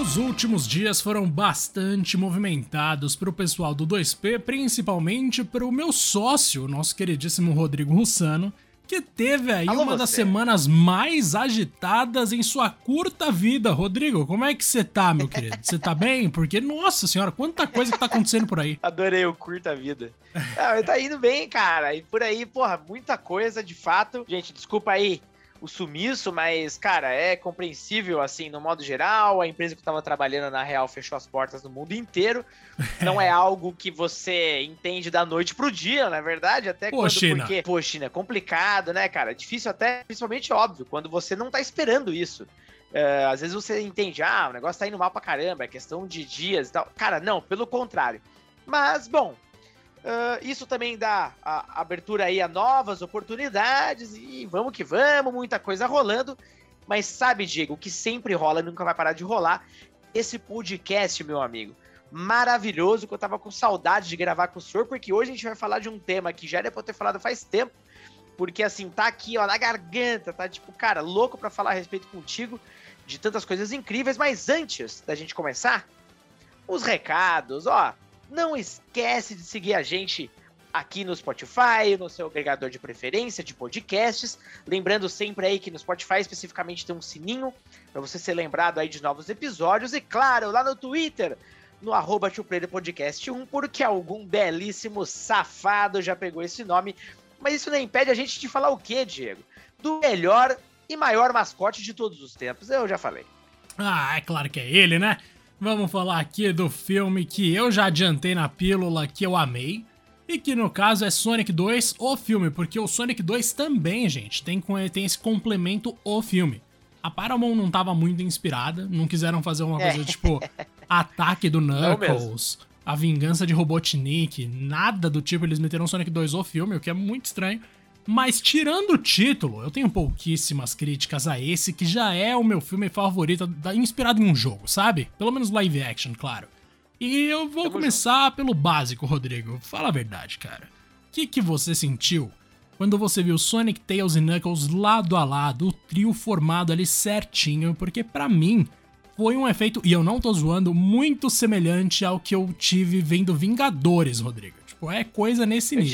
Os últimos dias foram bastante movimentados para o pessoal do 2P, principalmente para o meu sócio, o nosso queridíssimo Rodrigo Russano, que teve aí das semanas mais agitadas em sua curta vida. Rodrigo, como é que você tá, meu querido? Você tá bem? Porque, nossa senhora, quanta coisa que tá acontecendo por aí. Adorei o curta vida. Ah, tá indo bem, cara. E por aí, porra, muita coisa, de fato. Gente, desculpa aí o sumiço, mas, cara, é compreensível, assim, no modo geral. A empresa que eu tava trabalhando, na real, fechou as portas no mundo inteiro. Não é algo que você entende da noite pro dia, na verdade, até porque... Pô, China, é complicado, né, cara? Difícil até, principalmente, óbvio, quando você não tá esperando isso. Às vezes você entende, o negócio tá indo mal pra caramba, é questão de dias e tal. Cara, não, pelo contrário. Mas, bom... isso também dá a abertura aí a novas oportunidades e vamos que vamos, muita coisa rolando. Mas sabe, Diego, o que sempre rola, nunca vai parar de rolar, esse podcast, meu amigo, maravilhoso, que eu tava com saudade de gravar com o senhor, porque hoje a gente vai falar de um tema que já era pra eu ter falado faz tempo, porque assim, tá aqui, ó, na garganta, tá tipo, cara, louco pra falar a respeito contigo de tantas coisas incríveis. Mas antes da gente começar, os recados, ó. Não esquece de seguir a gente aqui no Spotify, no seu agregador de preferência de podcasts. Lembrando sempre aí que no Spotify especificamente tem um sininho para você ser lembrado aí de novos episódios. E claro, lá no Twitter, no @2PlayerPodcast1, porque algum belíssimo safado já pegou esse nome. Mas isso não impede a gente de falar o quê, Diego? Do melhor e maior mascote de todos os tempos. Eu já falei. Ah, é claro que é ele, né? Vamos falar aqui do filme que eu já adiantei na pílula, que eu amei, e que no caso é Sonic 2, o filme, porque o Sonic 2 também, gente, tem esse complemento, o filme. A Paramount não tava muito inspirada, não quiseram fazer uma coisa tipo Ataque do Knuckles, A Vingança de Robotnik, nada do tipo. Eles meteram Sonic 2, o filme, o que é muito estranho. Mas tirando o título, eu tenho pouquíssimas críticas a esse, que já é o meu filme favorito, inspirado em um jogo, sabe? Pelo menos live action, claro. E eu vou começar pelo básico, Rodrigo. Fala a verdade, cara. O que você sentiu quando você viu Sonic, Tails e Knuckles lado a lado, o trio formado ali certinho? Porque pra mim foi um efeito, e eu não tô zoando, muito semelhante ao que eu tive vendo Vingadores, Rodrigo. Tipo, é coisa nesse nível.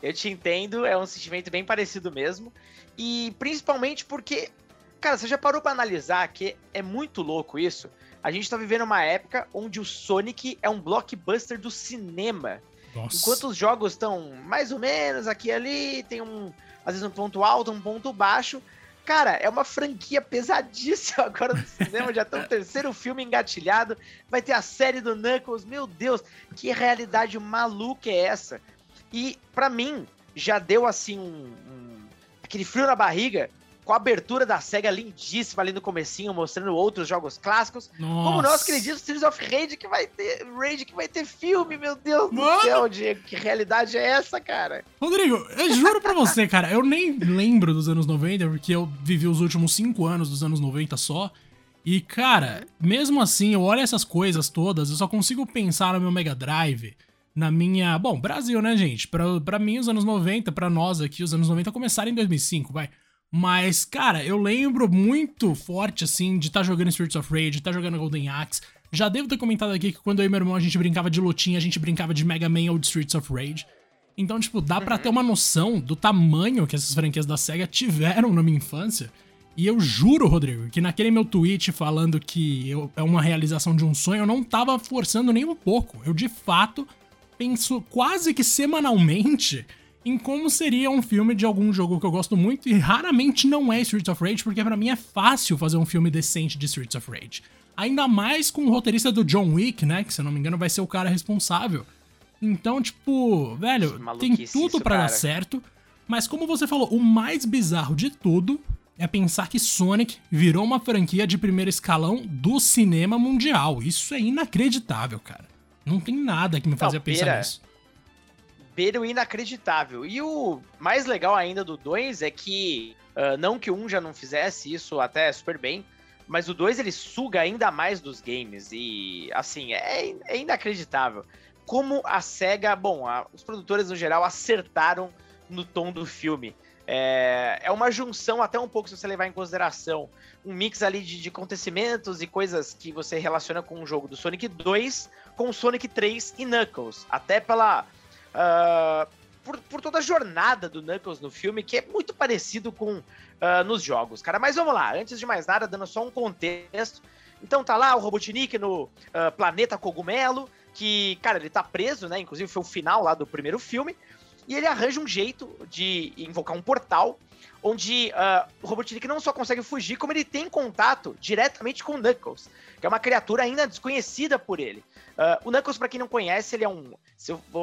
Eu te entendo. É um sentimento bem parecido mesmo. E principalmente porque, cara, você já parou pra analisar que é muito louco isso? A gente tá vivendo uma época onde o Sonic é um blockbuster do cinema. Nossa. Enquanto os jogos estão mais ou menos aqui e ali, tem às vezes um ponto alto, um ponto baixo. Cara, é uma franquia pesadíssima agora do cinema, já tá o terceiro filme engatilhado. Vai ter a série do Knuckles, meu Deus, que realidade maluca é essa? E, pra mim, já deu, assim, aquele frio na barriga com a abertura da SEGA lindíssima ali no comecinho, mostrando outros jogos clássicos. Nossa. Como nós acreditamos, Streets of Rage que vai ter filme, meu Deus do céu, Diego. Que realidade é essa, cara? Rodrigo, eu juro pra você, cara, eu nem lembro dos anos 90, porque eu vivi os últimos 5 anos dos anos 90 só. E, cara, mesmo assim, eu olho essas coisas todas, eu só consigo pensar no meu Mega Drive... Na minha... Bom, Brasil, né, gente? Pra mim, os anos 90, pra nós aqui, os anos 90 começaram em 2005, vai. Mas, cara, eu lembro muito forte, assim, de estar jogando Streets of Rage, de estar jogando Golden Axe. Já devo ter comentado aqui que quando eu e meu irmão a gente brincava de lutinha, a gente brincava de Mega Man ou de Streets of Rage. Então, tipo, dá pra ter uma noção do tamanho que essas franquias da SEGA tiveram na minha infância. E eu juro, Rodrigo, que naquele meu tweet falando que é uma realização de um sonho, eu não tava forçando nem um pouco. Eu, de fato... penso quase que semanalmente em como seria um filme de algum jogo que eu gosto muito, e raramente não é Streets of Rage, porque pra mim é fácil fazer um filme decente de Streets of Rage. Ainda mais com o roteirista do John Wick, né, que se eu não me engano vai ser o cara responsável. Então, tipo, velho, tem tudo pra dar certo, mas como você falou, o mais bizarro de tudo é pensar que Sonic virou uma franquia de primeiro escalão do cinema mundial. Isso é inacreditável, cara. Não tem nada que me fazia pensar nisso. Beira o inacreditável. E o mais legal ainda do 2 é que, não que o 1 já não fizesse isso até super bem, mas o 2 ele suga ainda mais dos games. E, assim, é inacreditável. Como a SEGA, os produtores no geral acertaram no tom do filme. É uma junção, até um pouco, se você levar em consideração, um mix ali de acontecimentos e coisas que você relaciona com o jogo do Sonic 2, com o Sonic 3 e Knuckles. Até pela... Por toda a jornada do Knuckles no filme, que é muito parecido com nos jogos, cara. Mas vamos lá, antes de mais nada, dando só um contexto. Então tá lá o Robotnik no planeta Cogumelo, que, cara, ele tá preso, né? Inclusive foi o final lá do primeiro filme. E ele arranja um jeito de invocar um portal, onde o Robotnik não só consegue fugir, como ele tem contato diretamente com o Knuckles, que é uma criatura ainda desconhecida por ele. O Knuckles, pra quem não conhece, ele é um...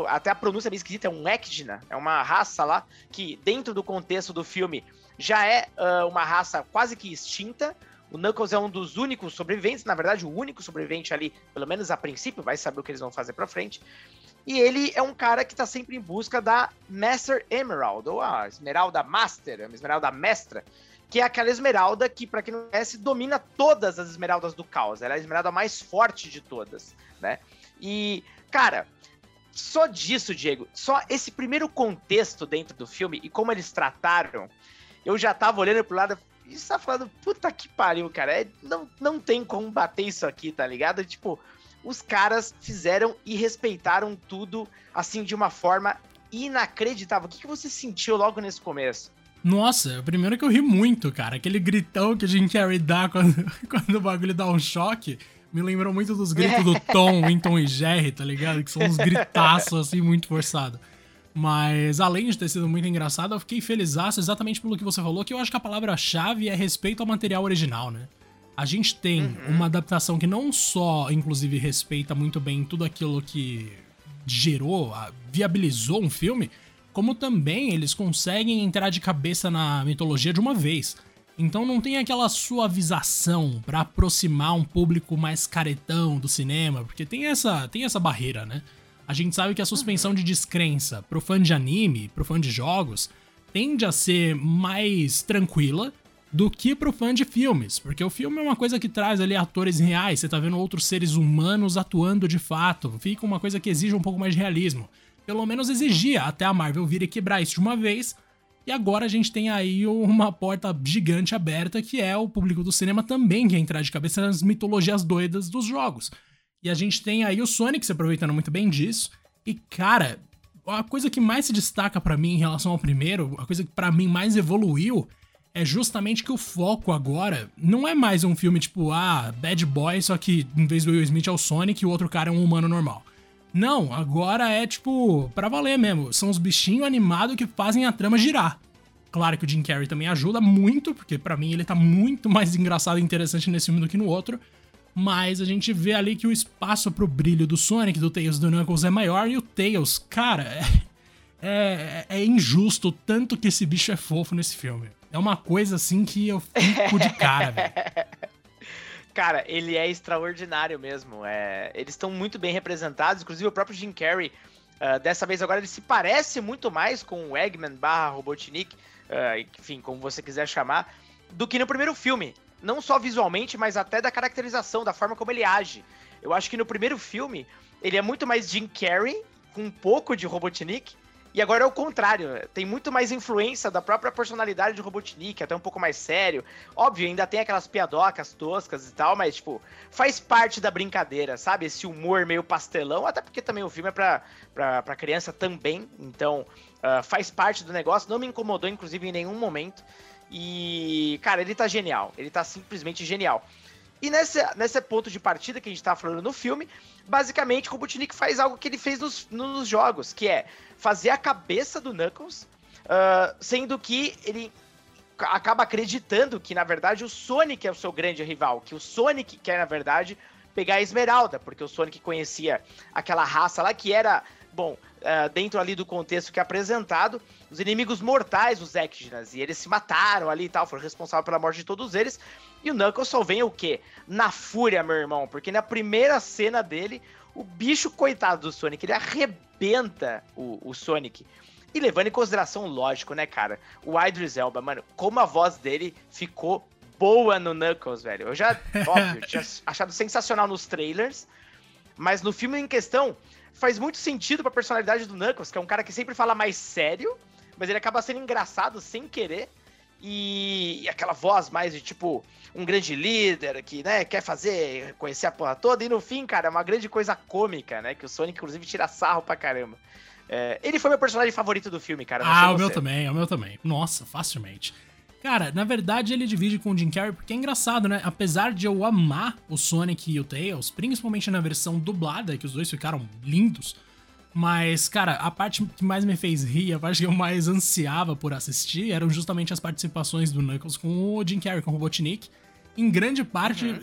até a pronúncia é meio esquisita, é um Echidna, é uma raça lá, que dentro do contexto do filme já é uma raça quase que extinta. O Knuckles é um dos únicos sobreviventes, na verdade o único sobrevivente ali, pelo menos a princípio, vai saber o que eles vão fazer pra frente. E ele é um cara que tá sempre em busca da Master Emerald, ou a Esmeralda Master, a Esmeralda Mestra, que é aquela esmeralda que, pra quem não conhece, domina todas as esmeraldas do caos. Ela é a esmeralda mais forte de todas, né? E, cara, só disso, Diego, só esse primeiro contexto dentro do filme e como eles trataram, eu já tava olhando pro lado e tava falando, puta que pariu, cara, não tem como bater isso aqui, tá ligado? Tipo... Os caras fizeram e respeitaram tudo, assim, de uma forma inacreditável. O que você sentiu logo nesse começo? Nossa, o primeiro é que eu ri muito, cara. Aquele gritão que o Jim Carrey dá quando o bagulho dá um choque. Me lembrou muito dos gritos do Tom, em Tom e Jerry, tá ligado? Que são uns gritaços, assim, muito forçados. Mas, além de ter sido muito engraçado, eu fiquei felizaço exatamente pelo que você falou, que eu acho que a palavra-chave é respeito ao material original, né? A gente tem uma adaptação que não só, inclusive, respeita muito bem tudo aquilo que gerou, viabilizou um filme, como também eles conseguem entrar de cabeça na mitologia de uma vez. Então não tem aquela suavização pra aproximar um público mais caretão do cinema, porque tem essa barreira, né? A gente sabe que a suspensão de descrença pro fã de anime, pro fã de jogos, tende a ser mais tranquila do que pro fã de filmes, porque o filme é uma coisa que traz ali atores reais, você tá vendo outros seres humanos atuando de fato, fica uma coisa que exige um pouco mais de realismo. Pelo menos exigia, até a Marvel vir e quebrar isso de uma vez, e agora a gente tem aí uma porta gigante aberta, que é o público do cinema também que entrar de cabeça nas mitologias doidas dos jogos. E a gente tem aí o Sonic se aproveitando muito bem disso, e cara, a coisa que mais se destaca pra mim em relação ao primeiro, a coisa que pra mim mais evoluiu, é justamente que o foco agora não é mais um filme tipo, Bad Boy, só que em vez do Will Smith é o Sonic e o outro cara é um humano normal. Não, agora é tipo, pra valer mesmo, são os bichinhos animados que fazem a trama girar. Claro que o Jim Carrey também ajuda muito, porque pra mim ele tá muito mais engraçado e interessante nesse filme do que no outro, mas a gente vê ali que o espaço pro brilho do Sonic, do Tails e do Knuckles é maior, e o Tails, cara, é injusto o tanto que esse bicho é fofo nesse filme. É uma coisa, assim, que eu fico de cara, velho. Cara, ele é extraordinário mesmo. Eles estão muito bem representados. Inclusive, o próprio Jim Carrey, dessa vez agora, ele se parece muito mais com o Eggman / Robotnik, enfim, como você quiser chamar, do que no primeiro filme. Não só visualmente, mas até da caracterização, da forma como ele age. Eu acho que no primeiro filme, ele é muito mais Jim Carrey, com um pouco de Robotnik, e agora é o contrário, tem muito mais influência da própria personalidade de Robotnik, até um pouco mais sério. Óbvio, ainda tem aquelas piadocas toscas e tal, mas, tipo, faz parte da brincadeira, sabe? Esse humor meio pastelão, até porque também o filme é pra criança também, então faz parte do negócio. Não me incomodou, inclusive, em nenhum momento. E, cara, ele tá genial, ele tá simplesmente genial. E nesse ponto de partida que a gente tá falando no filme, basicamente o Robotnik faz algo que ele fez nos jogos, que é fazer a cabeça do Knuckles, sendo que ele acaba acreditando que, na verdade, o Sonic é o seu grande rival, que o Sonic quer, na verdade, pegar a Esmeralda, porque o Sonic conhecia aquela raça lá que era, bom, dentro ali do contexto que é apresentado, os inimigos mortais, os Echidnas, e eles se mataram ali e tal, foram responsáveis pela morte de todos eles, e o Knuckles só vem o quê? Na fúria, meu irmão, porque na primeira cena dele, o bicho coitado do Sonic, ele arrebenta o Sonic. E levando em consideração, lógico, né, cara, o Idris Elba, mano, como a voz dele ficou boa no Knuckles, velho. Eu já, óbvio, tinha achado sensacional nos trailers, mas no filme em questão, faz muito sentido pra personalidade do Knuckles, que é um cara que sempre fala mais sério, mas ele acaba sendo engraçado sem querer. E aquela voz mais de, tipo, um grande líder que, né, quer fazer, conhecer a porra toda. E no fim, cara, é uma grande coisa cômica, né? Que o Sonic, inclusive, tira sarro pra caramba. É, ele foi meu personagem favorito do filme, cara. Ah, o meu também, Nossa, facilmente. Cara, na verdade, ele divide com o Jim Carrey porque é engraçado, né? Apesar de eu amar o Sonic e o Tails, principalmente na versão dublada, que os dois ficaram lindos. Mas, cara, a parte que mais me fez rir, a parte que eu mais ansiava por assistir, eram justamente as participações do Knuckles com o Jim Carrey, com o Robotnik. Em grande parte,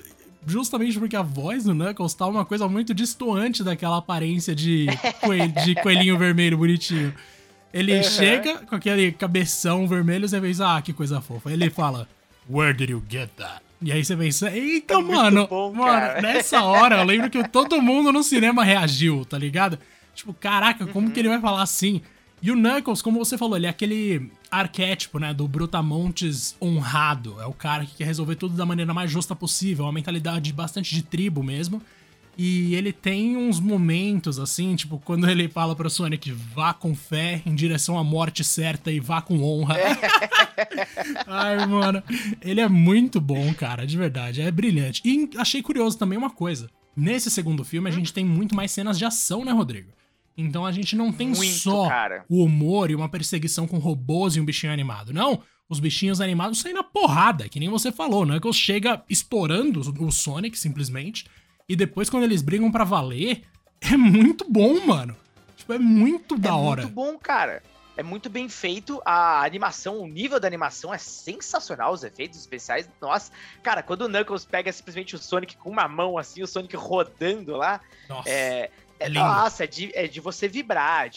justamente porque a voz do Knuckles tá uma coisa muito destoante daquela aparência de coelhinho vermelho bonitinho. Ele chega com aquele cabeção vermelho, você pensa, ah, que coisa fofa. Ele fala, where did you get that? E aí você pensa, eita, mano, nessa hora eu lembro que todo mundo no cinema reagiu, tá ligado? Tipo, caraca, como que ele vai falar assim? E o Knuckles, como você falou, ele é aquele arquétipo, né, do brutamontes honrado. É o cara que quer resolver tudo da maneira mais justa possível, uma mentalidade bastante de tribo mesmo. E ele tem uns momentos, assim, tipo, quando ele fala pro Sonic, vá com fé em direção à morte certa e vá com honra. Ai, mano, ele é muito bom, cara, de verdade, é brilhante. E achei curioso também uma coisa. Nesse segundo filme, a gente tem muito mais cenas de ação, né, Rodrigo? Então a gente não tem o humor e uma perseguição com robôs e um bichinho animado, não. Os bichinhos animados saem na porrada, que nem você falou, né? Que os chega estourando o Sonic, simplesmente, e depois quando eles brigam pra valer, é muito bom, mano. Tipo, é muito da hora. É muito bom, cara. É muito bem feito, a animação, o nível da animação é sensacional, os efeitos especiais, nossa. Cara, quando o Knuckles pega simplesmente o Sonic com uma mão assim, o Sonic rodando lá, nossa, é de você vibrar,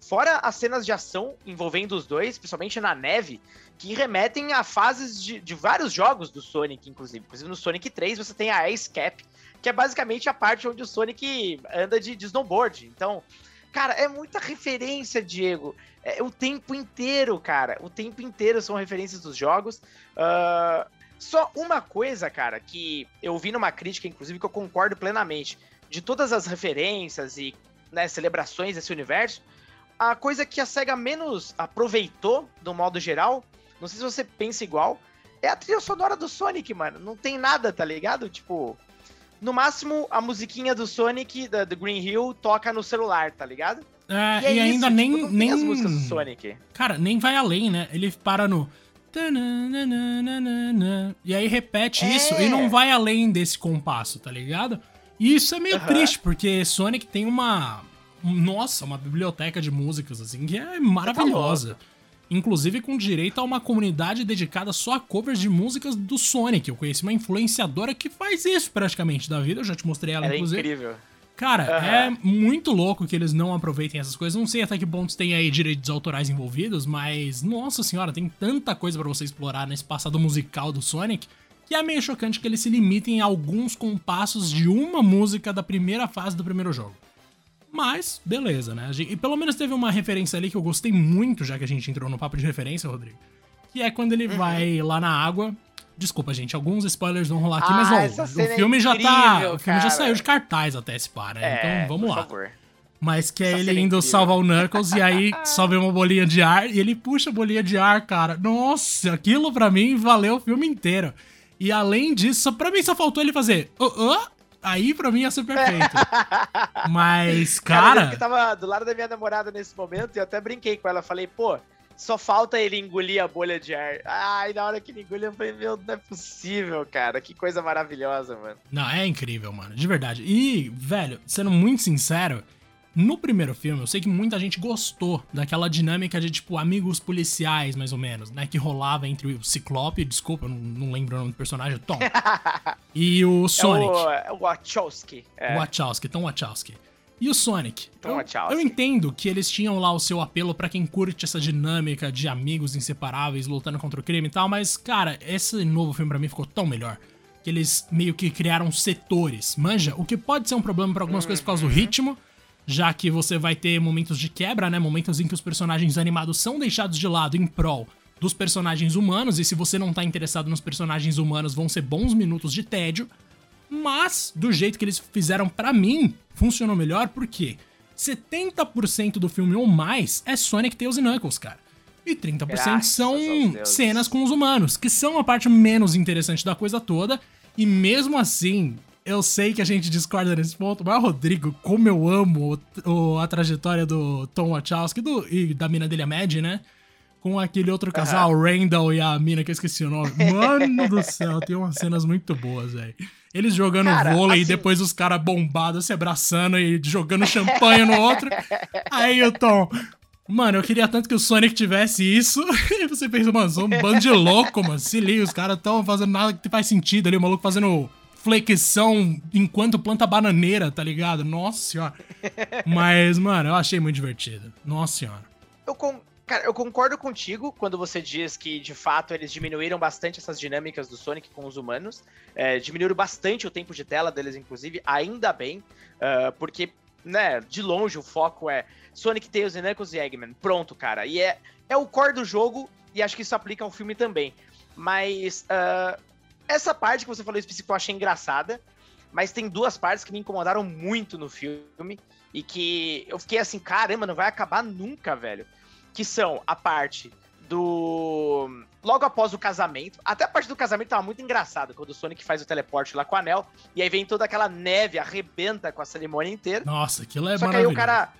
Fora as cenas de ação envolvendo os dois, principalmente na neve, que remetem a fases de vários jogos do Sonic, inclusive. Inclusive no Sonic 3 você tem a Ice Cap, que é basicamente a parte onde o Sonic anda de snowboard, então... Cara, é muita referência, Diego. É o tempo inteiro, cara. O tempo inteiro são referências dos jogos. Só uma coisa, cara, que eu vi numa crítica, inclusive, que eu concordo plenamente. De todas as referências e, né, celebrações desse universo, a coisa que a SEGA menos aproveitou, do modo geral, não sei se você pensa igual, é a trilha sonora do Sonic, mano. Não tem nada, tá ligado? Tipo... No máximo, a musiquinha do Sonic, do Green Hill, toca no celular, tá ligado? É, e ainda isso, nem... Tipo, nem as músicas do Sonic. Cara, nem vai além, né? Ele para no... E aí repete isso e não vai além desse compasso, tá ligado? E isso é meio triste, porque Sonic tem uma... Nossa, uma biblioteca de músicas, assim, que é maravilhosa. Inclusive com direito a uma comunidade dedicada só a covers de músicas do Sonic. Eu conheci uma influenciadora que faz isso praticamente da vida, eu já te mostrei ela, inclusive. É incrível. Cara, é muito louco que eles não aproveitem essas coisas. Não sei até que ponto tem aí direitos autorais envolvidos, mas, nossa senhora, tem tanta coisa pra você explorar nesse passado musical do Sonic, que é meio chocante que eles se limitem a alguns compassos de uma música da primeira fase do primeiro jogo. Mas, beleza, né? E pelo menos teve uma referência ali que eu gostei muito, já que a gente entrou no papo de referência, Rodrigo. Que é quando ele vai lá na água... Desculpa, gente, alguns spoilers vão rolar aqui, mas ó, o filme já tá... O filme já saiu de cartaz até esse par, né? Então, vamos lá. Favor. Mas que é ele indo salvar o Knuckles e aí sobe uma bolinha de ar e ele puxa a bolinha de ar, cara. Nossa, aquilo pra mim valeu o filme inteiro. E além disso, pra mim só faltou ele fazer... Aí pra mim ia ser perfeito. Mas, cara... Eu tava do lado da minha namorada nesse momento e eu até brinquei com ela. Falei, pô, só falta ele engolir a bolha de ar. E na hora que ele engoliu, eu falei, meu, não é possível, cara. Que coisa maravilhosa, mano. Não, é incrível, mano. De verdade. E, velho, sendo muito sincero, no primeiro filme, eu sei que muita gente gostou daquela dinâmica de, tipo, amigos policiais, mais ou menos, né? Que rolava entre o Ciclope, desculpa, eu não lembro o nome do personagem, Tom, e o Sonic. O Wachowski. Wachowski, Tom Wachowski. E o Sonic. Tom Wachowski. Eu entendo que eles tinham lá o seu apelo pra quem curte essa dinâmica de amigos inseparáveis lutando contra o crime e tal, mas, cara, esse novo filme pra mim ficou tão melhor. Que eles meio que criaram setores, manja? O que pode ser um problema pra algumas coisas por causa do ritmo, já que você vai ter momentos de quebra, né? Momentos em que os personagens animados são deixados de lado em prol dos personagens humanos, e se você não tá interessado nos personagens humanos, vão ser bons minutos de tédio. Mas, do jeito que eles fizeram pra mim, funcionou melhor, por quê? 70% do filme ou mais é Sonic, Tails e Knuckles, cara. E 30% são cenas com os humanos, que são a parte menos interessante da coisa toda. E mesmo assim, eu sei que a gente discorda nesse ponto, mas Rodrigo, como eu amo a trajetória do Tom Wachowski e da mina dele, a Maddie, né? Com aquele outro casal, o Randall e a mina, que eu esqueci o nome. Mano do céu, tem umas cenas muito boas, velho. Eles jogando vôlei e depois os caras bombados se abraçando e jogando champanhe no outro. Aí o Tom... Mano, eu queria tanto que o Sonic tivesse isso. E você pensa, mano, sou um bando de louco, mano. Se liga, os caras tão fazendo nada que faz sentido ali. O maluco fazendo flexão enquanto planta bananeira, tá ligado? Nossa senhora. Mas, mano, eu achei muito divertido. Nossa senhora. Cara, eu concordo contigo quando você diz que, de fato, eles diminuíram bastante essas dinâmicas do Sonic com os humanos. Diminuíram bastante o tempo de tela deles, inclusive. Ainda bem, porque... né, de longe o foco é Sonic, Tails, Knuckles e Eggman. Pronto, cara. E é o core do jogo e acho que isso aplica ao filme também. Mas essa parte que você falou específico eu achei engraçada, mas tem duas partes que me incomodaram muito no filme e que eu fiquei assim, caramba, não vai acabar nunca, velho. Que são a parte do... logo após o casamento, até a parte do casamento tava muito engraçado, quando o Sonic faz o teleporte lá com o anel, e aí vem toda aquela neve, arrebenta com a cerimônia inteira. Nossa, aquilo é maravilhoso. Só que aí o cara...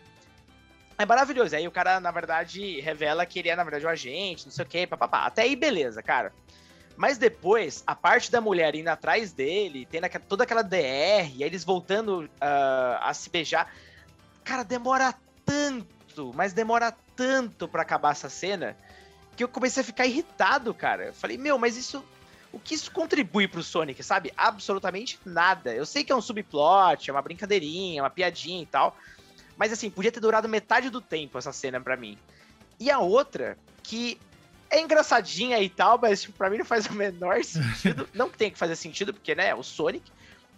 é maravilhoso. Aí o cara, na verdade, revela que ele é, na verdade, um agente, não sei o que, papapá. Até aí, beleza, cara. Mas depois, a parte da mulher indo atrás dele, tendo toda aquela DR, e aí eles voltando a se beijar. Cara, demora tanto, mas demora tanto pra acabar essa cena... que eu comecei a ficar irritado, cara. Eu falei, meu, mas isso... o que isso contribui pro Sonic, sabe? Absolutamente nada. Eu sei que é um subplot, é uma brincadeirinha, uma piadinha e tal. Mas, assim, podia ter durado metade do tempo essa cena pra mim. E a outra, que é engraçadinha e tal, mas, tipo, pra mim não faz o menor sentido. Não que tenha que fazer sentido, porque, né, é o Sonic.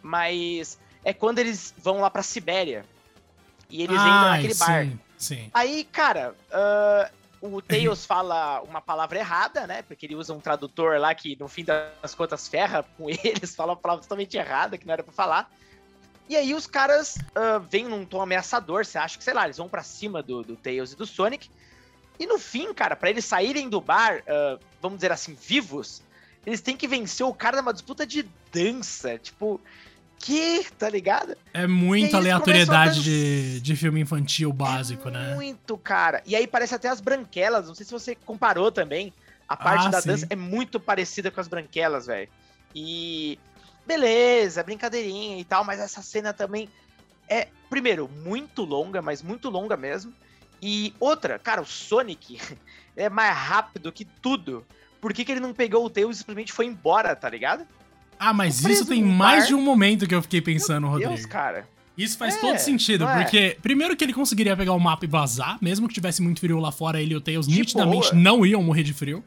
Mas é quando eles vão lá pra Sibéria. E eles entram naquele bar. Sim. Aí, cara... o Tails fala uma palavra errada, né? Porque ele usa um tradutor lá que, no fim das contas, ferra com eles. Fala uma palavra totalmente errada, que não era pra falar. E aí os caras vêm num tom ameaçador. Você acha que, sei lá, eles vão pra cima do Tails e do Sonic. E no fim, cara, pra eles saírem do bar, vamos dizer assim, vivos, eles têm que vencer o cara numa disputa de dança. Tipo... tá ligado? É muita aleatoriedade de filme infantil básico, né? Muito, cara. E aí parece até as Branquelas, não sei se você comparou também. A parte da dança é muito parecida com as Branquelas, velho. E beleza, brincadeirinha e tal, mas essa cena também é, primeiro, muito longa, mas muito longa mesmo. E outra, cara, o Sonic é mais rápido que tudo. Por que ele não pegou o Tails e simplesmente foi embora, tá ligado? Ah, mas isso tem mais de um momento que eu fiquei pensando, meu Rodrigo. Deus, cara. Isso faz todo sentido, porque primeiro que ele conseguiria pegar o mapa e vazar, mesmo que tivesse muito frio lá fora, ele e o Tails nitidamente não iam morrer de frio.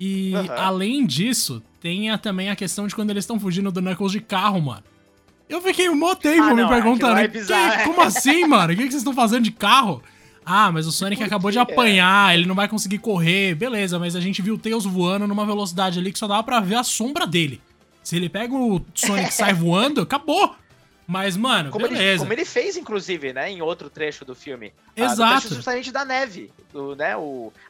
E além disso, tem também a questão de quando eles estão fugindo do Knuckles de carro, mano. Eu fiquei um tempo me perguntando, como assim, mano? O que vocês estão fazendo de carro? Ah, mas o Sonic acabou de apanhar, ele não vai conseguir correr, beleza, mas a gente viu o Tails voando numa velocidade ali que só dava pra ver a sombra dele. Se ele pega o Sonic e sai voando, acabou. Mas, mano, como ele fez, inclusive, né? Em outro trecho do filme. Exato. No trecho justamente da neve.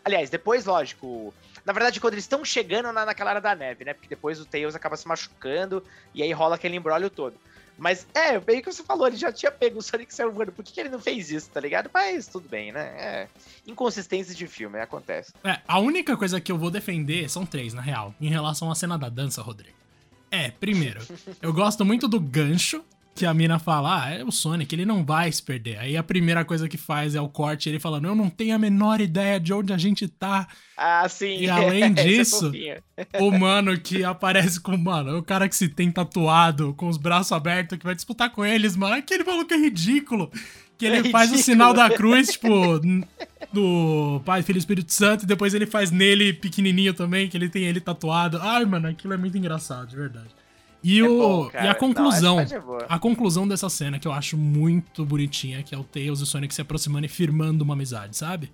Aliás, depois, lógico... Na verdade, quando eles estão chegando naquela área da neve, né? Porque depois o Tails acaba se machucando e aí rola aquele embrólio todo. Mas, bem que você falou, ele já tinha pego o Sonic e saiu voando. Por que ele não fez isso, tá ligado? Mas tudo bem, né? Inconsistência de filme, acontece. A única coisa que eu vou defender são três, na real. Em relação à cena da dança, Rodrigo. Primeiro, eu gosto muito do gancho que a mina fala, é o Sonic, ele não vai se perder. Aí a primeira coisa que faz é o corte, ele falando, eu não tenho a menor ideia de onde a gente tá. Ah, sim. E além disso, o mano que aparece com, o cara que se tem tatuado, com os braços abertos, que vai disputar com eles, mano, aquele maluco é ridículo. Que ele faz o sinal da cruz, tipo, do Pai, Filho e Espírito Santo, e depois ele faz nele pequenininho também, que ele tem ele tatuado. Ai, mano, aquilo é muito engraçado, de verdade. E a conclusão, a conclusão dessa cena, que eu acho muito bonitinha, que é o Tails e o Sonic se aproximando e firmando uma amizade, sabe?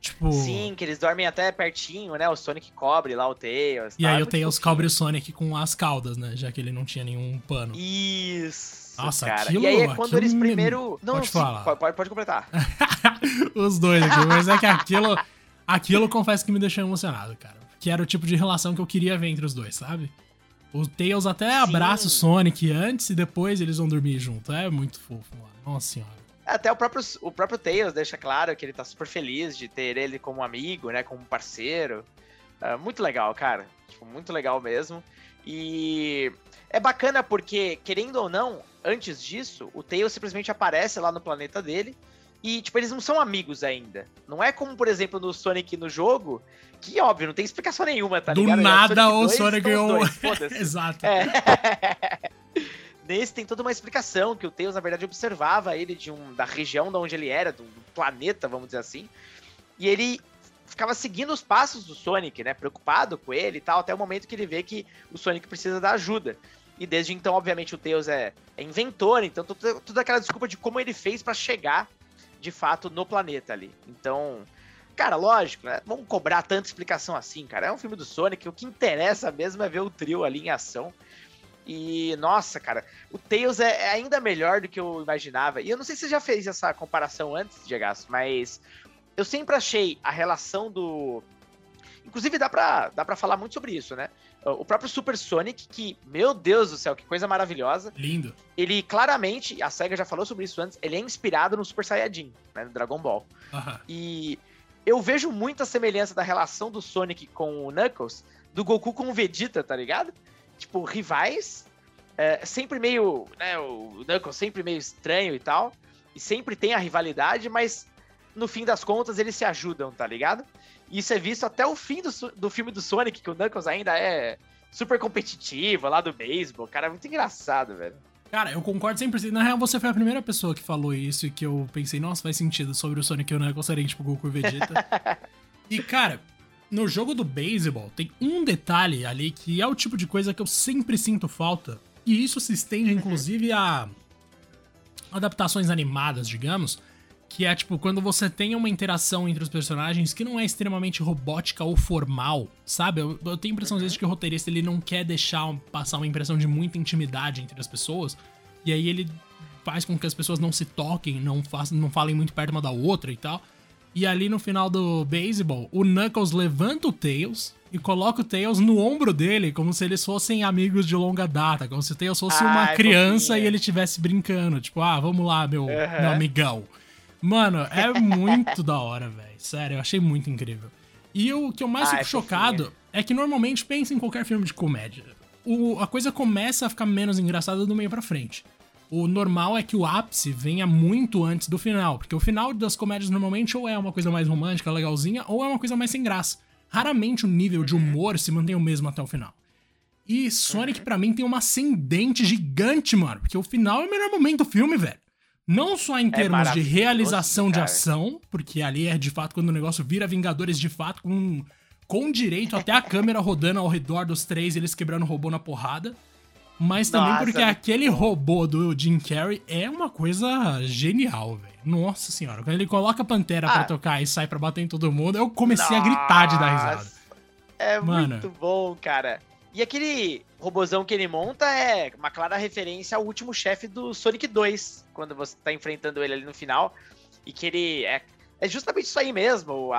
Tipo... Sim, que eles dormem até pertinho, né? O Sonic cobre lá o Tails. E aí o Tails cobre o Sonic com as caudas, né? Já que ele não tinha nenhum pano. Isso! Nossa, cara. Aquilo, e aí é quando eles primeiro... Não, pode falar. Pode completar. Os dois aqui, mas é que aquilo confesso que me deixou emocionado, cara. Que era o tipo de relação que eu queria ver entre os dois, sabe? O Tails até abraça o Sonic antes e depois eles vão dormir junto. É muito fofo, mano. Nossa senhora. Até o próprio Tails deixa claro que ele tá super feliz de ter ele como amigo, né? Como parceiro. Muito legal, cara. Tipo, muito legal mesmo. E é bacana porque, querendo ou não, antes disso, o Tails simplesmente aparece lá no planeta dele. E, tipo, eles não são amigos ainda. Não é como, por exemplo, no Sonic no jogo, que, óbvio, não tem explicação nenhuma, tá ligado? Do nada, o Sonic ou... Exato. É. Nesse tem toda uma explicação, que o Tails, na verdade, observava ele da região de onde ele era, do planeta, vamos dizer assim. E ele ficava seguindo os passos do Sonic, né? Preocupado com ele e tal, até o momento que ele vê que o Sonic precisa da ajuda. E desde então, obviamente, o Tails é inventor, então toda aquela desculpa de como ele fez pra chegar de fato no planeta ali. Então, cara, lógico, né? Vamos cobrar tanta explicação assim, cara. É um filme do Sonic, o que interessa mesmo é ver o trio ali em ação. E, nossa, cara, o Tails é ainda melhor do que eu imaginava. E eu não sei se você já fez essa comparação antes, Diego, mas eu sempre achei a relação do... Inclusive, dá pra falar muito sobre isso, né? O próprio Super Sonic, que, meu Deus do céu, que coisa maravilhosa. Lindo. Ele, claramente, a SEGA já falou sobre isso antes, ele é inspirado no Super Saiyajin, né, no Dragon Ball. Uh-huh. E eu vejo muita semelhança da relação do Sonic com o Knuckles, do Goku com o Vegeta, tá ligado? Tipo, rivais, sempre meio, né, o Knuckles sempre meio estranho e tal, e sempre tem a rivalidade, mas no fim das contas eles se ajudam, tá ligado? Isso é visto até o fim do filme do Sonic, que o Knuckles ainda é super competitivo lá do beisebol. Cara, é muito engraçado, velho. Cara, eu concordo 100%. Na real, você foi a primeira pessoa que falou isso e que eu pensei, nossa, faz sentido sobre o Sonic e o Knuckles serem tipo Goku e Vegeta. E, cara, no jogo do beisebol tem um detalhe ali que é o tipo de coisa que eu sempre sinto falta. E isso se estende, inclusive, a adaptações animadas, digamos. Que é, tipo, quando você tem uma interação entre os personagens que não é extremamente robótica ou formal, sabe? Eu tenho a impressão, às vezes, que o roteirista ele não quer deixar passar uma impressão de muita intimidade entre as pessoas. E aí ele faz com que as pessoas não se toquem, não falem muito perto uma da outra e tal. E ali no final do beisebol, o Knuckles levanta o Tails e coloca o Tails no ombro dele, como se eles fossem amigos de longa data. Como se o Tails fosse uma criança e ele estivesse brincando. Tipo, vamos lá, meu amigão. Mano, é muito da hora, velho. Sério, eu achei muito incrível. E o que eu mais fico chocado é que normalmente pensa em qualquer filme de comédia. A coisa começa a ficar menos engraçada do meio pra frente. O normal é que o ápice venha muito antes do final, porque o final das comédias normalmente ou é uma coisa mais romântica, legalzinha, ou é uma coisa mais sem graça. Raramente o nível de humor se mantém o mesmo até o final. E Sonic, pra mim, tem uma ascendente gigante, mano, porque o final é o melhor momento do filme, velho. Não só em termos de realização de ação, porque ali é de fato quando o negócio vira Vingadores de fato, com direito até a câmera rodando ao redor dos três, eles quebrando o robô na porrada. Mas também porque aquele robô do Jim Carrey é uma coisa genial, velho. Nossa senhora, quando ele coloca a Pantera pra tocar e sai pra bater em todo mundo, eu comecei a gritar de dar risada. É muito bom, cara. E aquele robozão que ele monta é uma clara referência ao último chefe do Sonic 2, quando você tá enfrentando ele ali no final, e que ele é justamente isso aí mesmo,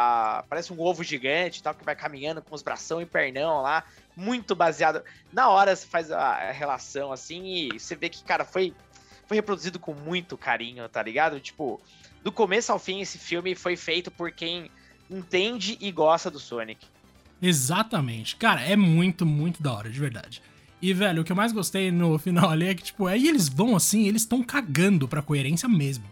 parece um ovo gigante e tal, que vai caminhando com os bração e pernão lá, muito baseado. Na hora você faz a relação assim e você vê que, cara, foi reproduzido com muito carinho, tá ligado? Tipo, do começo ao fim esse filme foi feito por quem entende e gosta do Sonic. Exatamente. Cara, é muito, muito da hora, de verdade. E, velho, o que eu mais gostei no final ali é que, tipo, aí eles vão assim, eles estão cagando pra coerência mesmo.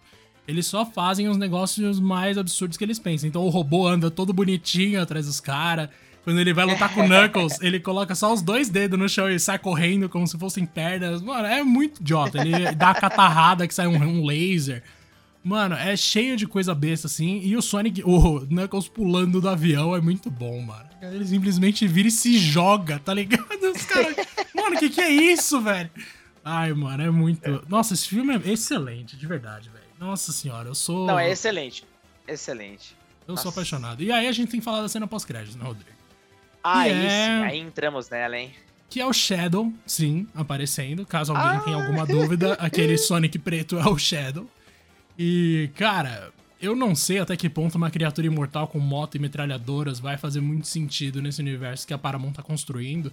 Eles só fazem os negócios mais absurdos que eles pensam. Então o robô anda todo bonitinho atrás dos caras. Quando ele vai lutar com o Knuckles, ele coloca só os dois dedos no chão e sai correndo como se fossem pernas. Mano, é muito idiota. Ele dá a catarrada que sai um laser. Mano, é cheio de coisa besta, assim. E o Sonic, o Knuckles pulando do avião é muito bom, mano. Ele simplesmente vira e se joga, tá ligado? Os caras... Mano, o que é isso, velho? Ai, mano, é muito... Nossa, esse filme é excelente, de verdade, velho. Nossa senhora, eu sou... Não, é excelente. Excelente. Eu sou apaixonado. E aí a gente tem que falar da cena pós-créditos, né, Rodrigo? Aí entramos nela, hein? que é o Shadow, sim, aparecendo. Caso alguém tenha alguma dúvida, aquele Sonic preto é o Shadow. E, cara, eu não sei até que ponto uma criatura imortal com moto e metralhadoras vai fazer muito sentido nesse universo que a Paramount tá construindo,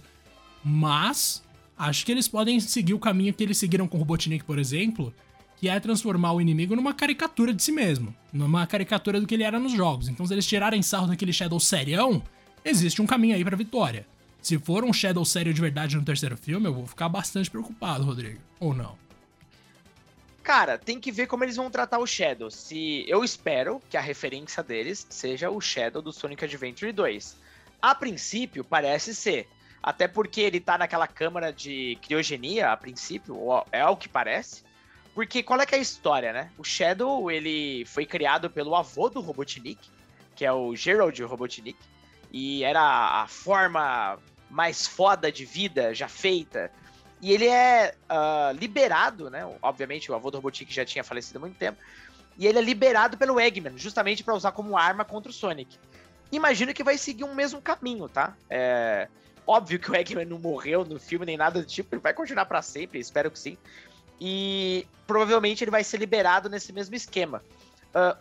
mas acho que eles podem seguir o caminho que eles seguiram com o Robotnik, por exemplo, que é transformar o inimigo numa caricatura de si mesmo, numa caricatura do que ele era nos jogos. Então, se eles tirarem sarro daquele Shadow serião, existe um caminho aí pra vitória. Se for um Shadow sério de verdade no terceiro filme, eu vou ficar bastante preocupado, Rodrigo. Ou não? Cara, tem que ver como eles vão tratar o Shadow. Se eu espero que a referência deles seja o Shadow do Sonic Adventure 2. A princípio, parece ser. Até porque ele tá naquela câmara de criogenia, a princípio, ou é o que parece. Porque qual é que é a história, né? O Shadow, ele foi criado pelo avô do Robotnik, que é o Gerald Robotnik. E era a forma mais foda de vida já feita. E ele é liberado, né? Obviamente, o avô do Robotnik já tinha falecido há muito tempo. E ele é liberado pelo Eggman, justamente para usar como arma contra o Sonic. Imagino que vai seguir o mesmo caminho, tá? É óbvio que o Eggman não morreu no filme nem nada do tipo, ele vai continuar para sempre, espero que sim. E provavelmente ele vai ser liberado nesse mesmo esquema.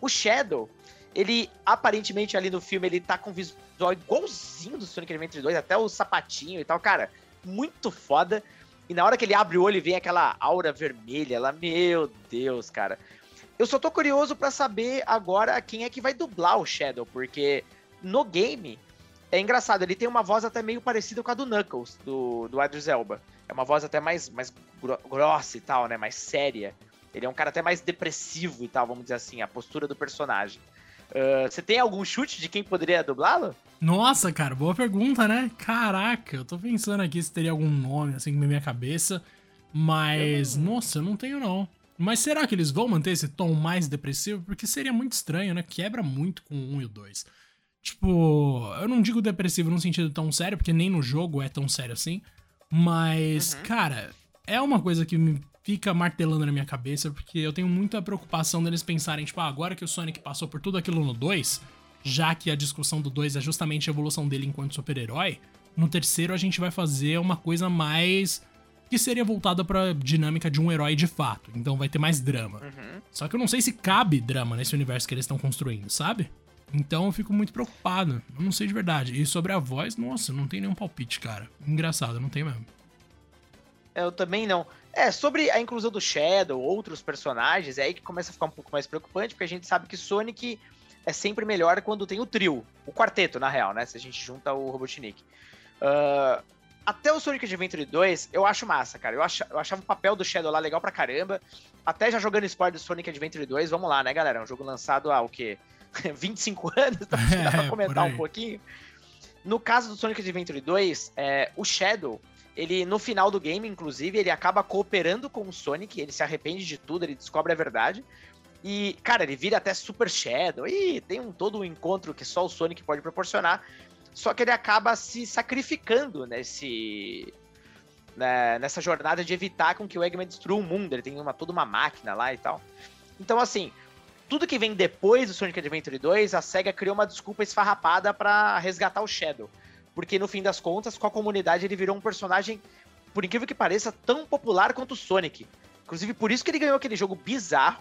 O Shadow, ele aparentemente ali no filme, ele tá com visual igualzinho do Sonic Adventure 2, até o sapatinho e tal, cara, muito foda. E na hora que ele abre o olho e vem aquela aura vermelha lá, meu Deus, cara. Eu só tô curioso pra saber agora quem é que vai dublar o Shadow, porque no game, é engraçado, ele tem uma voz até meio parecida com a do Knuckles, do Idris Elba. É uma voz até mais grossa e tal, né, mais séria. Ele é um cara até mais depressivo e tal, vamos dizer assim, a postura do personagem. Você tem algum chute de quem poderia dublá-lo? Nossa, cara, boa pergunta, né? Caraca, eu tô pensando aqui se teria algum nome, assim, na minha cabeça. Mas, nossa, eu não tenho, não. Mas será que eles vão manter esse tom mais depressivo? Porque seria muito estranho, né? Quebra muito com o 1 e o 2. Tipo, eu não digo depressivo num sentido tão sério, porque nem no jogo é tão sério assim. Mas, cara, é uma coisa que me fica martelando na minha cabeça, porque eu tenho muita preocupação deles pensarem, tipo, agora que o Sonic passou por tudo aquilo no 2, já que a discussão do 2 é justamente a evolução dele enquanto super-herói, no terceiro a gente vai fazer uma coisa mais que seria voltada pra dinâmica de um herói de fato, então vai ter mais drama. Só que eu não sei se cabe drama nesse universo que eles estão construindo, sabe? Então eu fico muito preocupado, eu não sei de verdade. E sobre a voz, nossa, não tem nenhum palpite, cara. Engraçado, não tem mesmo. Eu também não. Sobre a inclusão do Shadow, outros personagens, é aí que começa a ficar um pouco mais preocupante, porque a gente sabe que Sonic é sempre melhor quando tem o trio, o quarteto, na real, né? Se a gente junta o Robotnik. Até o Sonic Adventure 2, eu acho massa, cara. Eu achava o papel do Shadow lá legal pra caramba. Até já jogando spoiler do Sonic Adventure 2, vamos lá, né, galera? É um jogo lançado há, o quê? 25 anos? Então dá pra comentar um pouquinho. No caso do Sonic Adventure 2, o Shadow, ele, no final do game, inclusive, ele acaba cooperando com o Sonic, ele se arrepende de tudo, ele descobre a verdade. E, cara, ele vira até Super Shadow. E tem todo um encontro que só o Sonic pode proporcionar. Só que ele acaba se sacrificando nessa jornada de evitar com que o Eggman destrua o mundo. Ele tem toda uma máquina lá e tal. Então, assim, tudo que vem depois do Sonic Adventure 2, a SEGA criou uma desculpa esfarrapada pra resgatar o Shadow. Porque, no fim das contas, com a comunidade, ele virou um personagem, por incrível que pareça, tão popular quanto o Sonic. Inclusive, por isso que ele ganhou aquele jogo bizarro,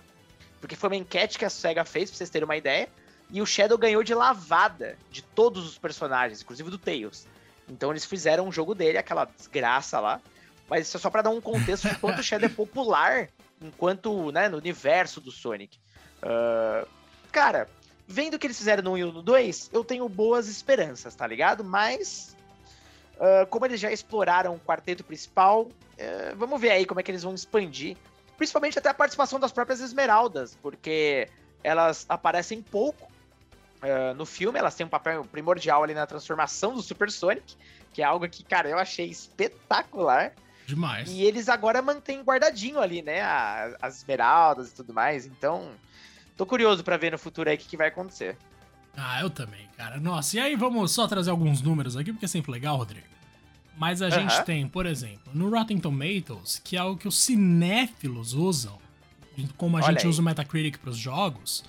porque foi uma enquete que a SEGA fez, pra vocês terem uma ideia, e o Shadow ganhou de lavada de todos os personagens, inclusive do Tails. Então, eles fizeram um jogo dele, aquela desgraça lá, mas isso é só pra dar um contexto de quanto o Shadow é popular, enquanto, né, no universo do Sonic. Cara, vendo o que eles fizeram no 1 e no 2, eu tenho boas esperanças, tá ligado? Mas, como eles já exploraram o quarteto principal, vamos ver aí como é que eles vão expandir. Principalmente até a participação das próprias Esmeraldas, porque elas aparecem pouco no filme, elas têm um papel primordial ali na transformação do Super Sonic, que é algo que, cara, eu achei espetacular. Demais. E eles agora mantêm guardadinho ali, né, as Esmeraldas e tudo mais, então tô curioso pra ver no futuro aí o que vai acontecer. Ah, eu também, cara. Nossa, e aí vamos só trazer alguns números aqui, porque é sempre legal, Rodrigo. Mas a gente tem, por exemplo, no Rotten Tomatoes, que é algo que os cinéfilos usam, como a gente usa o Metacritic pros jogos,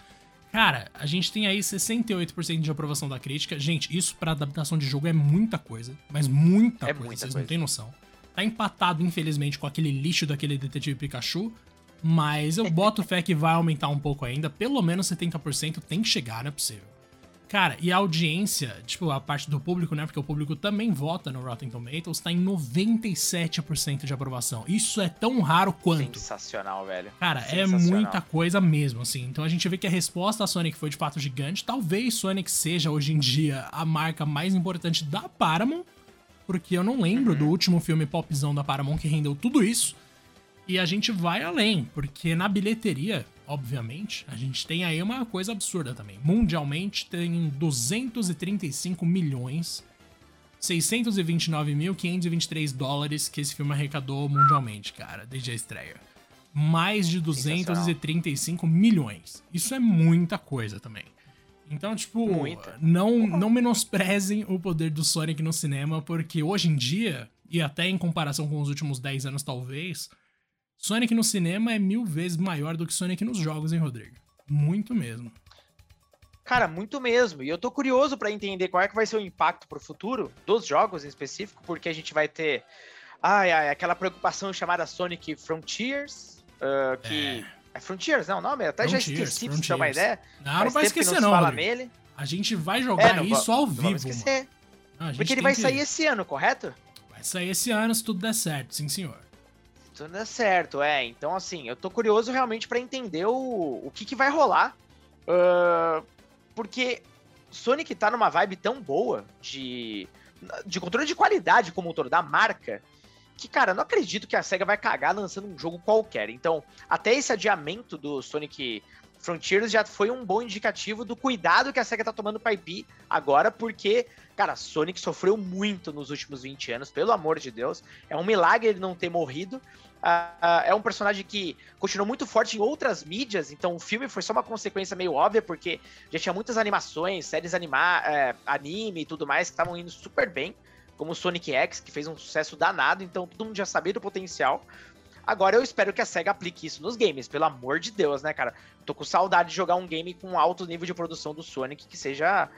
Cara, a gente tem aí 68% de aprovação da crítica. Gente, isso pra adaptação de jogo é muita coisa. Mas muita coisa, muita vocês não têm noção. Tá empatado, infelizmente, com aquele lixo daquele Detetive Pikachu. Mas eu boto fé que vai aumentar um pouco ainda. Pelo menos 70% tem que chegar, não é possível. Cara, e a audiência, tipo, a parte do público, né? Porque o público também vota no Rotten Tomatoes, tá em 97% de aprovação. Isso é tão raro quanto. Sensacional, velho. Cara, sensacional. É muita coisa mesmo, assim. Então a gente vê que a resposta a Sonic foi de fato gigante. Talvez Sonic seja, hoje em dia, a marca mais importante da Paramount. Porque eu não lembro do último filme popzão da Paramount que rendeu tudo isso. E a gente vai além, porque na bilheteria, obviamente, a gente tem aí uma coisa absurda também. Mundialmente tem 235.629.523 dólares que esse filme arrecadou mundialmente, cara, desde a estreia. Mais de 235 milhões. Isso é muita coisa também. Então, tipo, não menosprezem o poder do Sonic no cinema, porque hoje em dia, e até em comparação com os últimos 10 anos talvez... Sonic no cinema é 1000 vezes maior do que Sonic nos jogos, hein, Rodrigo? Muito mesmo. Cara, muito mesmo. E eu tô curioso pra entender qual é que vai ser o impacto pro futuro dos jogos em específico, porque a gente vai ter aquela preocupação chamada Sonic Frontiers, que... É Frontiers, não, o nome? Até Frontiers, já esqueci pra você ter uma ideia. Não vai esquecer não, Rodrigo. A gente vai jogar isso ao vivo, mano. Não vamos esquecer. Porque ele vai sair esse ano, correto? Vai sair esse ano, se tudo der certo, sim senhor. Tudo é certo, Então, assim, eu tô curioso realmente pra entender o que vai rolar. Porque Sonic tá numa vibe tão boa de controle de qualidade como o todo da marca, que, cara, eu não acredito que a SEGA vai cagar lançando um jogo qualquer. Então, até esse adiamento do Sonic Frontiers já foi um bom indicativo do cuidado que a SEGA tá tomando pra IP agora, porque, cara, Sonic sofreu muito nos últimos 20 anos, pelo amor de Deus. É um milagre ele não ter morrido. É um personagem que continuou muito forte em outras mídias, então o filme foi só uma consequência meio óbvia, porque já tinha muitas animações, séries anime e tudo mais, que estavam indo super bem, como o Sonic X, que fez um sucesso danado, então todo mundo já sabia do potencial. Agora eu espero que a SEGA aplique isso nos games, pelo amor de Deus, né, cara? Tô com saudade de jogar um game com alto nível de produção do Sonic que seja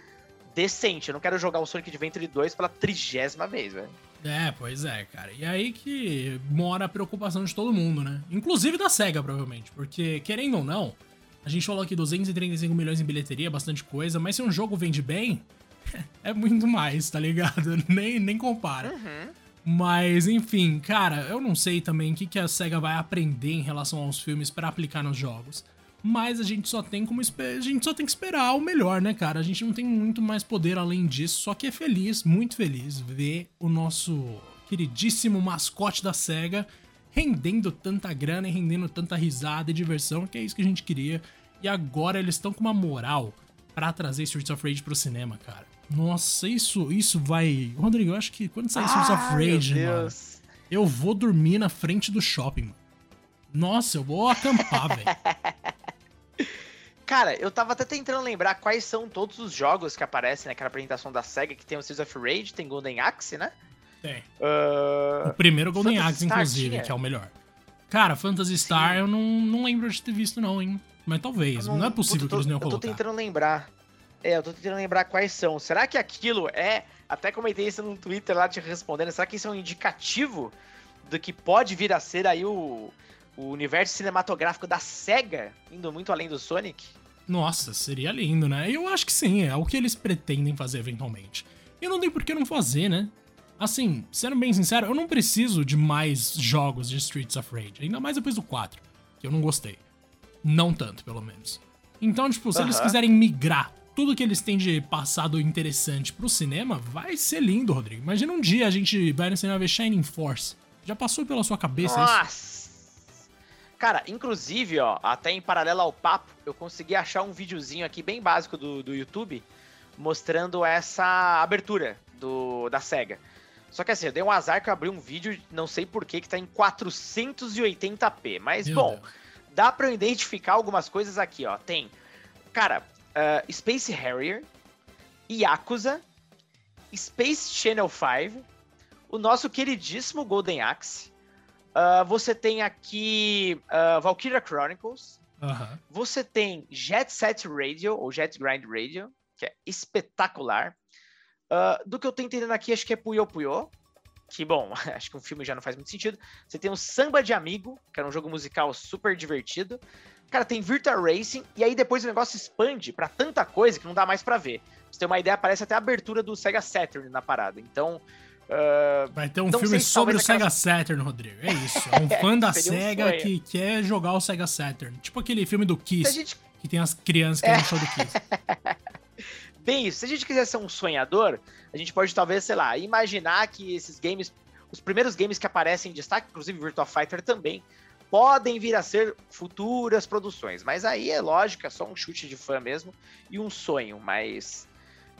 decente. Eu não quero jogar o Sonic Adventure 2 pela 30ª vez, velho. É, pois é, cara. E aí que mora a preocupação de todo mundo, né? Inclusive da SEGA, provavelmente. Porque, querendo ou não, a gente falou aqui 235 milhões em bilheteria, bastante coisa, mas se um jogo vende bem, é muito mais, tá ligado? Nem compara. Mas, enfim, cara, eu não sei também o que a SEGA vai aprender em relação aos filmes pra aplicar nos jogos. Mas a gente só tem que esperar o melhor, né, cara? A gente não tem muito mais poder além disso, só que é feliz, muito feliz, ver o nosso queridíssimo mascote da SEGA rendendo tanta grana e rendendo tanta risada e diversão, que é isso que a gente queria. E agora eles estão com uma moral pra trazer Streets of Rage pro cinema, cara. Nossa, isso vai... Rodrigo, eu acho que quando sair Streets of Rage, mano, eu vou dormir na frente do shopping, mano. Nossa, eu vou acampar, velho. Cara, eu tava até tentando lembrar quais são todos os jogos que aparecem naquela apresentação da SEGA, que tem o Streets of Rage, tem Golden Axe, né? Tem. O primeiro Golden Axe, inclusive, que é o melhor. Cara, Phantasy Star, sim, eu não lembro de ter visto não, hein? Mas talvez, não é possível que eles não colocaram. Eu tô tentando lembrar. Eu tô tentando lembrar quais são. Será que aquilo é... Até comentei isso no Twitter lá te respondendo. Será que isso é um indicativo do que pode vir a ser aí o universo cinematográfico da SEGA, indo muito além do Sonic? Nossa, seria lindo, né? Eu acho que sim, é o que eles pretendem fazer eventualmente. E não tem por que não fazer, né? Assim, sendo bem sincero, eu não preciso de mais jogos de Streets of Rage. Ainda mais depois do 4, que eu não gostei. Não tanto, pelo menos. Então, tipo, se eles quiserem migrar tudo que eles têm de passado interessante pro cinema, vai ser lindo, Rodrigo. Imagina um dia a gente vai no cinema ver Shining Force. Já passou pela sua cabeça isso? Nossa! Cara, inclusive, até em paralelo ao papo, eu consegui achar um videozinho aqui bem básico do YouTube, mostrando essa abertura da SEGA. Só que assim, eu dei um azar que eu abri um vídeo, não sei porquê, que tá em 480p. Mas, Meu Deus. Dá pra eu identificar algumas coisas aqui, ó. Tem, cara... Space Harrier, Yakuza, Space Channel 5, o nosso queridíssimo Golden Axe, você tem aqui Valkyria Chronicles, Uhum. Você tem Jet Set Radio, ou Jet Grind Radio, que é espetacular. Do que eu tô entendendo aqui, acho que é Puyo Puyo, que, bom, acho que um filme já não faz muito sentido. Você tem o Samba de Amigo, que era um jogo musical super divertido. Cara, tem Virtua Racing, e aí depois o negócio expande pra tanta coisa que não dá mais pra ver. Pra você ter uma ideia, aparece até a abertura do Sega Saturn na parada, então... Vai ter um filme sobre o Sega Saturn, Rodrigo. É isso, é um fã da Sega que quer jogar o Sega Saturn. Tipo aquele filme do Kiss, que tem as crianças que é no show do Kiss. Bem isso, se a gente quiser ser um sonhador, a gente pode talvez, sei lá, imaginar que esses games, os primeiros games que aparecem em destaque, inclusive Virtua Fighter também, podem vir a ser futuras produções. Mas aí é lógico, é só um chute de fã mesmo e um sonho, mas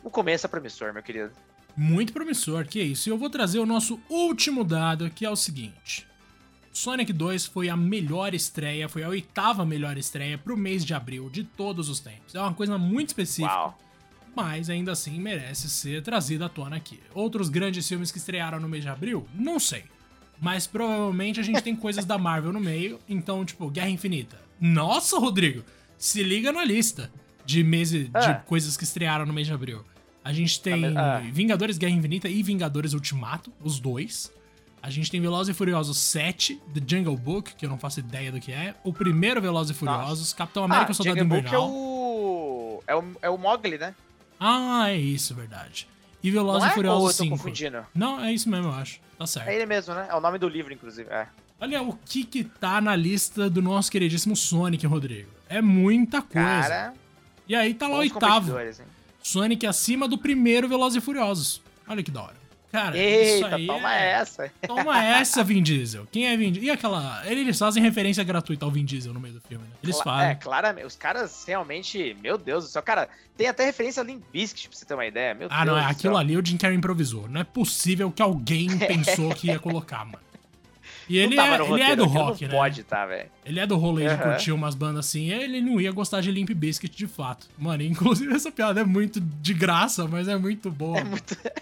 o começo é promissor, meu querido. Muito promissor, que é isso. E eu vou trazer o nosso último dado, que é o seguinte. Sonic 2 foi a melhor estreia, foi a 8ª melhor estreia pro mês de abril de todos os tempos. É uma coisa muito específica, mas ainda assim merece ser trazida à tona aqui. Outros grandes filmes que estrearam no mês de abril? Não sei. Mas provavelmente a gente tem coisas da Marvel no meio, então, tipo, Guerra Infinita. Nossa, Rodrigo, se liga na lista de meses de coisas que estrearam no mês de abril. A gente tem Vingadores Guerra Infinita e Vingadores Ultimato, os dois. A gente tem Velozes e Furiosos 7, The Jungle Book, que eu não faço ideia do que é. O primeiro Velozes e Furiosos, Capitão América e Soldado Invernal. O Jungle Book é o Mowgli, né? Ah, é isso, verdade. E Velozes e Furiosos 5. Eu tô confundindo. Não, é isso mesmo, eu acho. Tá certo. É ele mesmo, né? É o nome do livro, inclusive. É. Olha o que tá na lista do nosso queridíssimo Sonic, Rodrigo. É muita coisa. Cara, e aí tá lá o 8º. Sonic acima do primeiro Velozes e Furiosos. Olha que da hora. Cara, eita, isso aí toma essa. Toma essa, Vin Diesel. Quem é Vin Diesel? E aquela... Eles fazem referência gratuita ao Vin Diesel no meio do filme, né? Eles fazem. É, claramente. Os caras realmente... Meu Deus do céu. Cara, tem até referência a Limp Bizkit, pra você ter uma ideia. Meu Deus não. Aquilo ali o Jim Carrey improvisou. Não é possível que alguém pensou que ia colocar, mano. E ele, ele é do rock, né? Pode, tá, velho. Ele é do rolê de curtir umas bandas assim, ele não ia gostar de Limp Bizkit de fato. Mano, inclusive essa piada é muito de graça, mas é muito boa.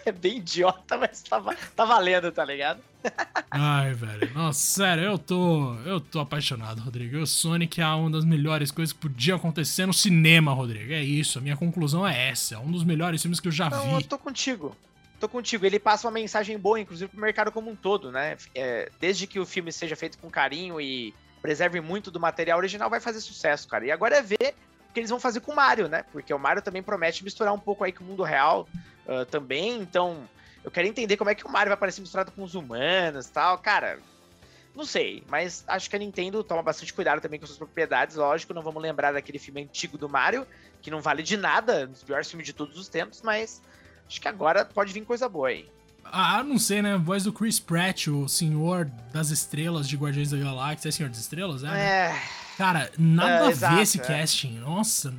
É bem idiota, mas tá valendo, tá ligado? Ai, velho. Nossa, sério, eu tô apaixonado, Rodrigo. O Sonic é uma das melhores coisas que podia acontecer no cinema, Rodrigo. É isso, a minha conclusão é essa. É um dos melhores filmes que eu já vi. Não, eu tô contigo. Ele passa uma mensagem boa, inclusive, pro mercado como um todo, né? Desde que o filme seja feito com carinho e preserve muito do material original, vai fazer sucesso, cara. E agora é ver o que eles vão fazer com o Mario, né? Porque o Mario também promete misturar um pouco aí com o mundo real também. Então, eu quero entender como é que o Mario vai aparecer misturado com os humanos e tal. Cara, não sei, mas acho que a Nintendo toma bastante cuidado também com suas propriedades, lógico. Não vamos lembrar daquele filme antigo do Mario, que não vale de nada, um dos piores filmes de todos os tempos, mas... Acho que agora pode vir coisa boa aí. Ah, não sei, né? A voz do Chris Pratt, o Senhor das Estrelas de Guardiões da Galáxia. É Senhor das Estrelas? É. Cara, nada a ver esse casting. Nossa,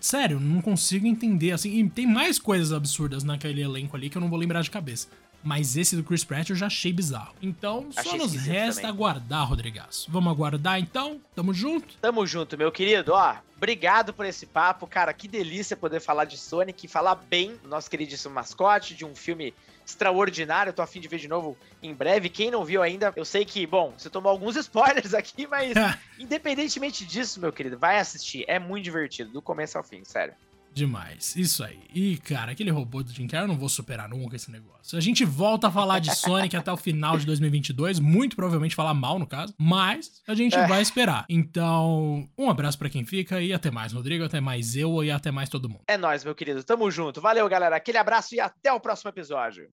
sério, não consigo entender. Assim, e tem mais coisas absurdas naquele elenco ali que eu não vou lembrar de cabeça. Mas esse do Chris Pratt eu já achei bizarro. Então, achei só nos resta aguardar, Rodrigaço. Vamos aguardar, então? Tamo junto? Tamo junto, meu querido. Ó, obrigado por esse papo, cara. Que delícia poder falar de Sonic e falar bem do nosso queridíssimo mascote, de um filme extraordinário. Eu tô a fim de ver de novo em breve. Quem não viu ainda, eu sei que, bom, você tomou alguns spoilers aqui, mas independentemente disso, meu querido, vai assistir. É muito divertido, do começo ao fim, sério. Demais, isso aí. E, cara, aquele robô do Jim Carrey, eu não vou superar nunca esse negócio. A gente volta a falar de Sonic até o final de 2022, muito provavelmente falar mal, no caso, mas a gente vai esperar. Então, um abraço pra quem fica e até mais, Rodrigo, até mais eu e até mais todo mundo. É nóis, meu querido, tamo junto. Valeu, galera, aquele abraço e até o próximo episódio.